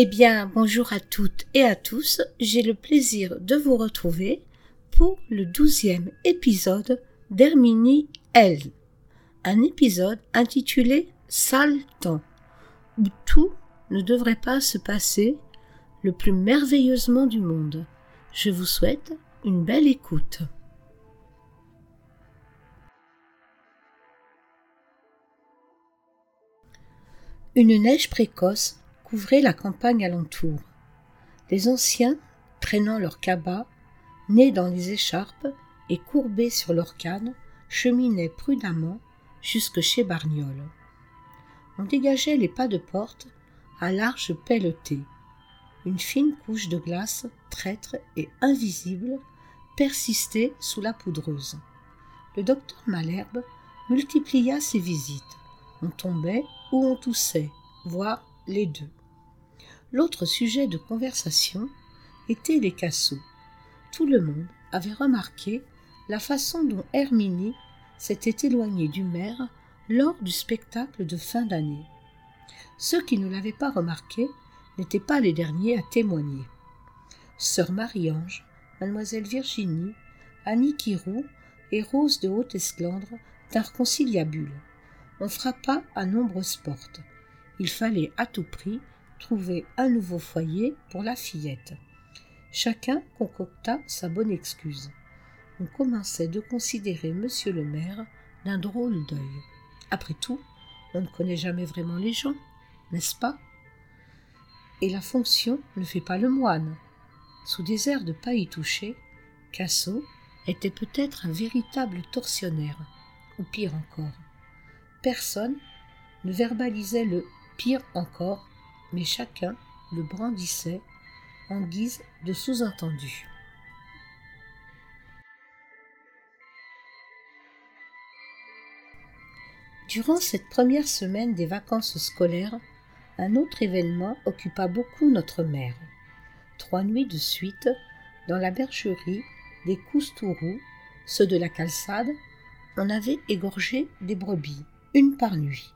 Eh bien, bonjour à toutes et à tous, j'ai le plaisir de vous retrouver pour le 12e épisode d'Herminie L. Un épisode intitulé « Sale temps » où tout ne devrait pas se passer le plus merveilleusement du monde. Je vous souhaite une belle écoute. Une neige précoce couvrait la campagne alentour. Les anciens, traînant leurs cabas, nés dans les écharpes et courbés sur leurs cannes, cheminaient prudemment jusque chez Bargnol. On dégageait les pas de porte à larges pelletées. Une fine couche de glace, traître et invisible, persistait sous la poudreuse. Le docteur Malherbe multiplia ses visites. On tombait ou on toussait, voire les deux. L'autre sujet de conversation était les cassots. Tout le monde avait remarqué la façon dont Herminie s'était éloignée du maire lors du spectacle de fin d'année. Ceux qui ne l'avaient pas remarqué n'étaient pas les derniers à témoigner. Sœur Marie-Ange, mademoiselle Virginie, Annie Kirou et Rose de Haute-Esclandre tinrent conciliabule. On frappa à nombreuses portes. Il fallait à tout prix trouver un nouveau foyer pour la fillette. Chacun concocta sa bonne excuse. On commençait de considérer monsieur le maire d'un drôle d'œil. Après tout, on ne connaît jamais vraiment les gens, n'est-ce pas ? Et la fonction ne fait pas le moine. Sous des airs de pas y toucher, Cassot était peut-être un véritable tortionnaire, ou pire encore. Personne ne verbalisait le pire encore, mais chacun le brandissait en guise de sous-entendu. Durant cette première semaine des vacances scolaires, un autre événement occupa beaucoup notre mère. 3 nuits de suite, dans la bergerie des Coustourou, ceux de la calçade, on avait égorgé des brebis, une par nuit.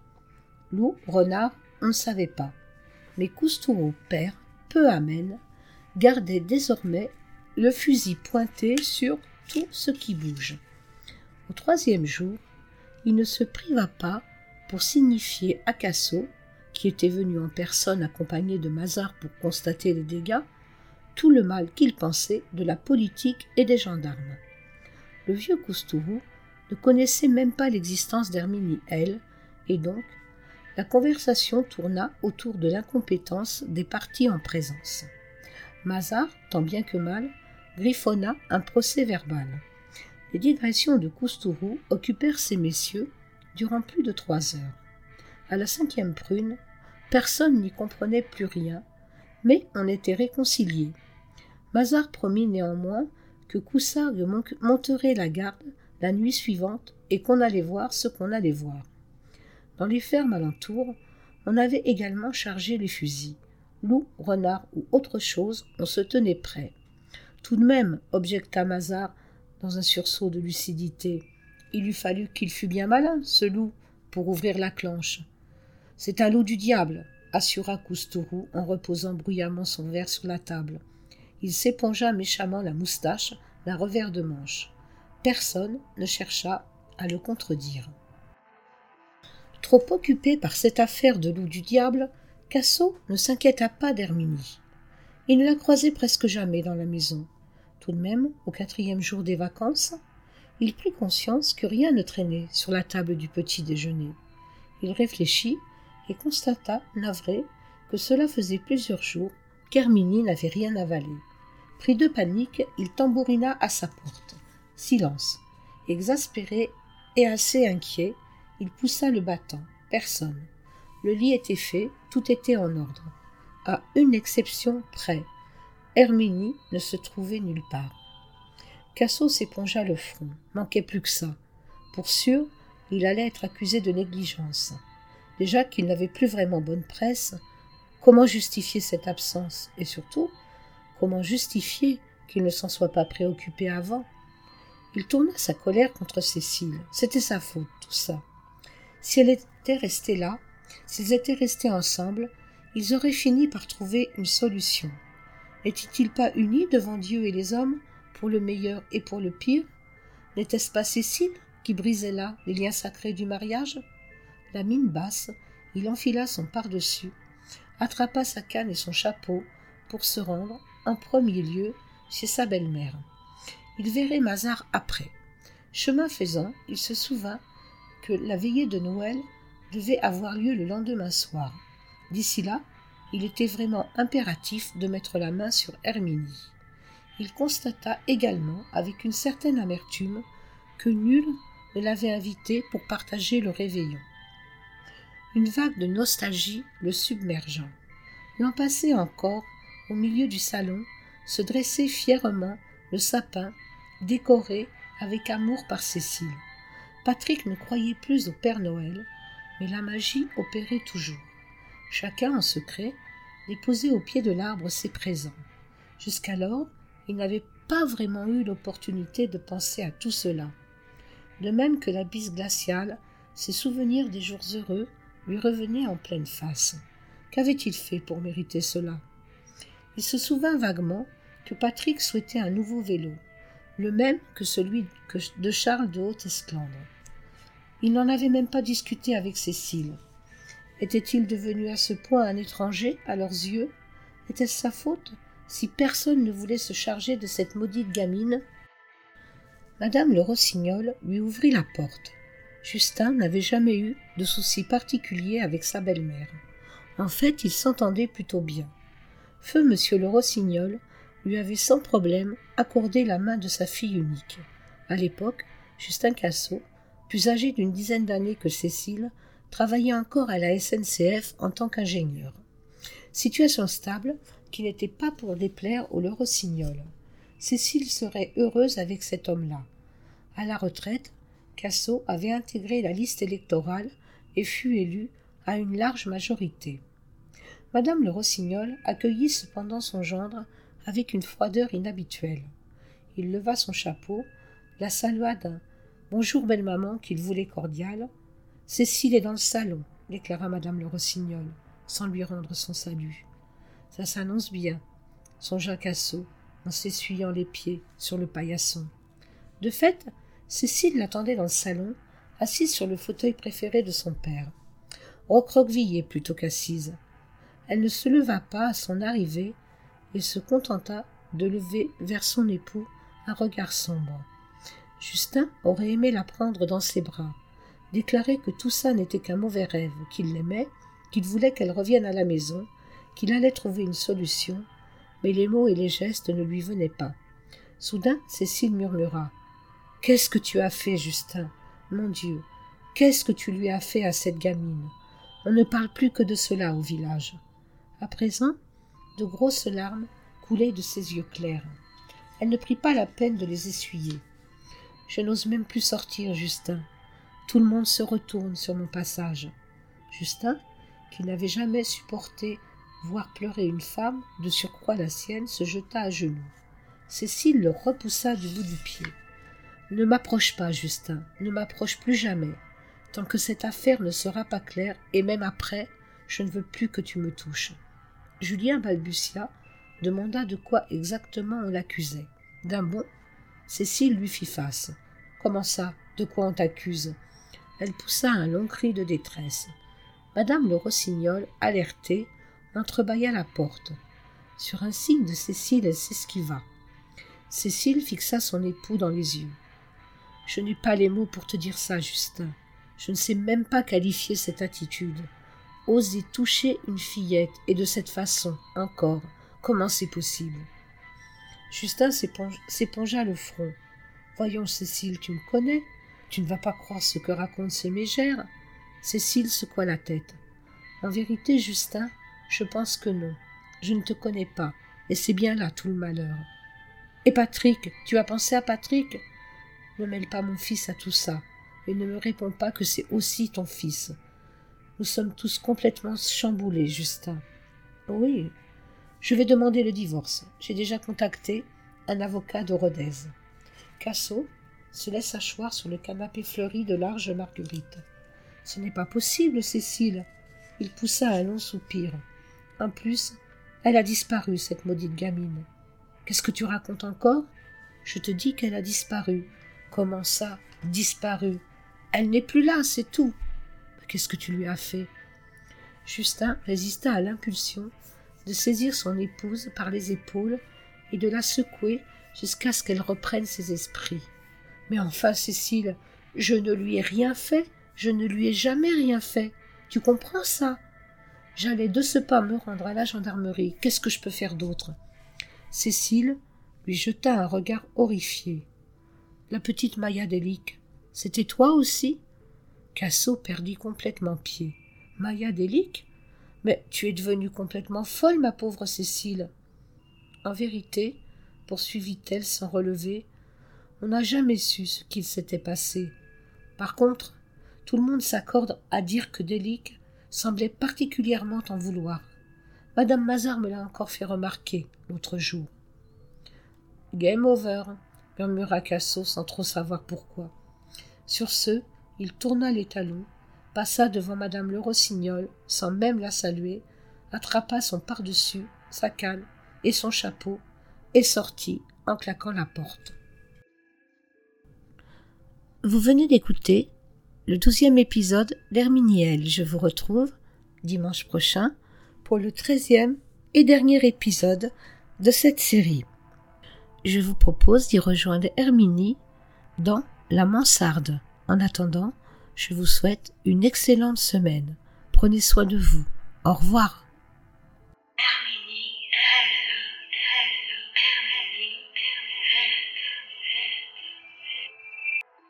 Loup, renard, on ne savait pas. Mais Coustourou père, peu amène, gardait désormais le fusil pointé sur tout ce qui bouge. Au 3e jour, il ne se priva pas pour signifier à Cassot, qui était venu en personne accompagné de Mazard pour constater les dégâts, tout le mal qu'il pensait de la politique et des gendarmes. Le vieux Coustourou ne connaissait même pas l'existence d'Herminie L, et donc la conversation tourna autour de l'incompétence des partis en présence. Mazard, tant bien que mal, griffonna un procès-verbal. Les digressions de Coustourou occupèrent ces messieurs durant plus de 3 heures. À la 5e prune, personne n'y comprenait plus rien, mais on était réconciliés. Mazard promit néanmoins que Coussargues monterait la garde la nuit suivante et qu'on allait voir ce qu'on allait voir. Dans les fermes alentour, on avait également chargé les fusils. Loup, renard ou autre chose, on se tenait prêt. « Tout de même, » objecta Mazard dans un sursaut de lucidité, « il eût fallu qu'il fût bien malin, ce loup, pour ouvrir la clenche. » « C'est un loup du diable, » assura Coustourou en reposant bruyamment son verre sur la table. Il s'épongea méchamment la moustache d'un revers de manche. Personne ne chercha à le contredire. Trop occupé par cette affaire de loup du diable, Cassot ne s'inquiéta pas d'Herminie. Il ne la croisait presque jamais dans la maison. Tout de même, au 4e jour des vacances, il prit conscience que rien ne traînait sur la table du petit déjeuner. Il réfléchit et constata, navré, que cela faisait plusieurs jours qu'Herminie n'avait rien avalé. Pris de panique, il tambourina à sa porte. Silence. Exaspéré et assez inquiet, il poussa le battant. Personne. Le lit était fait, tout était en ordre. À une exception près, Herminie ne se trouvait nulle part. Cassot s'épongea le front. Manquait plus que ça. Pour sûr, il allait être accusé de négligence. Déjà qu'il n'avait plus vraiment bonne presse, comment justifier cette absence ? Et surtout, comment justifier qu'il ne s'en soit pas préoccupé avant ? Il tourna sa colère contre Cécile. C'était sa faute, tout ça. Si elle était restée là, s'ils étaient restés ensemble, ils auraient fini par trouver une solution. N'étaient-ils pas unis devant Dieu et les hommes, pour le meilleur et pour le pire? N'était-ce pas Cécile qui brisait là les liens sacrés du mariage? La mine basse, il enfila son pardessus, attrapa sa canne et son chapeau pour se rendre, en premier lieu, chez sa belle-mère. Il verrait Mazard après. Chemin faisant, il se souvint que la veillée de Noël devait avoir lieu le lendemain soir. D'ici là, il était vraiment impératif de mettre la main sur Herminie. Il constata également, avec une certaine amertume, que nul ne l'avait invité pour partager le réveillon. Une vague de nostalgie le submergeant. L'an passé encore, au milieu du salon, se dressait fièrement le sapin, décoré avec amour par Cécile. Patrick ne croyait plus au Père Noël, mais la magie opérait toujours. Chacun, en secret, déposait au pied de l'arbre ses présents. Jusqu'alors, il n'avait pas vraiment eu l'opportunité de penser à tout cela. De même que la bise glaciale, ses souvenirs des jours heureux lui revenaient en pleine face. Qu'avait-il fait pour mériter cela ? Il se souvint vaguement que Patrick souhaitait un nouveau vélo, le même que celui de Charles de Haute-Esclandre. Il n'en avait même pas discuté avec Cécile. Était-il devenu à ce point un étranger à leurs yeux? Était-ce sa faute si personne ne voulait se charger de cette maudite gamine? Madame le Rossignol lui ouvrit la porte. Justin n'avait jamais eu de soucis particuliers avec sa belle-mère. En fait, ils s'entendaient plutôt bien. Feu Monsieur le Rossignol lui avait sans problème accordé la main de sa fille unique. À l'époque, Justin Cassot, plus âgé d'une dizaine d'années que Cécile, travaillait encore à la SNCF en tant qu'ingénieur. Situation stable qui n'était pas pour déplaire au Le Rossignol. Cécile serait heureuse avec cet homme-là. À la retraite, Cassot avait intégré la liste électorale et fut élu à une large majorité. Madame le Rossignol accueillit cependant son gendre avec une froideur inhabituelle. Il leva son chapeau, la salua d'un « Bonjour belle-maman » qu'il voulait cordial. « Cécile est dans le salon » déclara Madame le Rossignol, sans lui rendre son salut. « Ça s'annonce bien » songea Cassot, en s'essuyant les pieds sur le paillasson. De fait, Cécile l'attendait dans le salon, assise sur le fauteuil préféré de son père, recroquevillée plutôt qu'assise. Elle ne se leva pas à son arrivée et se contenta de lever vers son époux un regard sombre. Justin aurait aimé la prendre dans ses bras, déclarer que tout ça n'était qu'un mauvais rêve, qu'il l'aimait, qu'il voulait qu'elle revienne à la maison, qu'il allait trouver une solution, mais les mots et les gestes ne lui venaient pas. Soudain, Cécile murmura « Qu'est-ce que tu as fait, Justin? Mon Dieu, qu'est-ce que tu lui as fait à cette gamine? On ne parle plus que de cela au village. » À présent, de grosses larmes coulaient de ses yeux clairs. Elle ne prit pas la peine de les essuyer. « Je n'ose même plus sortir, Justin. Tout le monde se retourne sur mon passage. » Justin, qui n'avait jamais supporté voir pleurer une femme, de surcroît la sienne, se jeta à genoux. Cécile le repoussa du bout du pied. « Ne m'approche pas, Justin. Ne m'approche plus jamais. Tant que cette affaire ne sera pas claire, et même après, je ne veux plus que tu me touches. » Julien balbutia, demanda de quoi exactement on l'accusait. D'un bond, Cécile lui fit face. « Comment ça? De quoi on t'accuse ?» Elle poussa un long cri de détresse. Madame le Rossignol, alertée, entrebâilla la porte. Sur un signe de Cécile, elle s'esquiva. Cécile fixa son époux dans les yeux. « Je n'ai pas les mots pour te dire ça, Justin. Je ne sais même pas qualifier cette attitude. » « Oser toucher une fillette, et de cette façon, encore, comment c'est possible ?» Justin s'épongea le front. « Voyons, Cécile, tu me connais, tu ne vas pas croire ce que racontent ces mégères. » Cécile secoua la tête. « En vérité, Justin, je pense que non. Je ne te connais pas, et c'est bien là tout le malheur. »« Et Patrick, tu as pensé à Patrick ?»« Ne mêle pas mon fils à tout ça, et ne me réponds pas que c'est aussi ton fils. » Nous sommes tous complètement chamboulés, Justin. » « Oui, je vais demander le divorce. J'ai déjà contacté un avocat de Rodez. » Cassot se laisse choir sur le canapé fleuri de larges marguerites. « Ce n'est pas possible, Cécile. » Il poussa un long soupir. En plus, elle a disparu, cette maudite gamine. « Qu'est-ce que tu racontes encore ? Je te dis qu'elle a disparu. Comment ça, disparu ? Elle n'est plus là, c'est tout. Qu'est-ce que tu lui as fait ?» Justin résista à l'impulsion de saisir son épouse par les épaules et de la secouer jusqu'à ce qu'elle reprenne ses esprits. « Mais enfin, Cécile, je ne lui ai rien fait, je ne lui ai jamais rien fait. Tu comprends ça ? J'allais de ce pas me rendre à la gendarmerie. Qu'est-ce que je peux faire d'autre ?» Cécile lui jeta un regard horrifié. « La petite Maïadélique, c'était toi aussi ?» Cassot perdit complètement pied. « Maïadélique ? Mais tu es devenue complètement folle, ma pauvre Cécile !» En vérité, poursuivit-elle sans relever, on n'a jamais su ce qu'il s'était passé. Par contre, tout le monde s'accorde à dire que Délique semblait particulièrement en vouloir. Madame Mazard me l'a encore fait remarquer l'autre jour. « Game over », murmura Cassot sans trop savoir pourquoi. Sur ce, il tourna les talons, passa devant madame le Rossignol sans même la saluer, attrapa son pardessus, sa canne et son chapeau et sortit en claquant la porte. Vous venez d'écouter le 12e épisode d'Herminiel. Je vous retrouve dimanche prochain pour le 13e et dernier épisode de cette série. Je vous propose d'y rejoindre Herminie dans La Mansarde. En attendant, je vous souhaite une excellente semaine. Prenez soin de vous. Au revoir.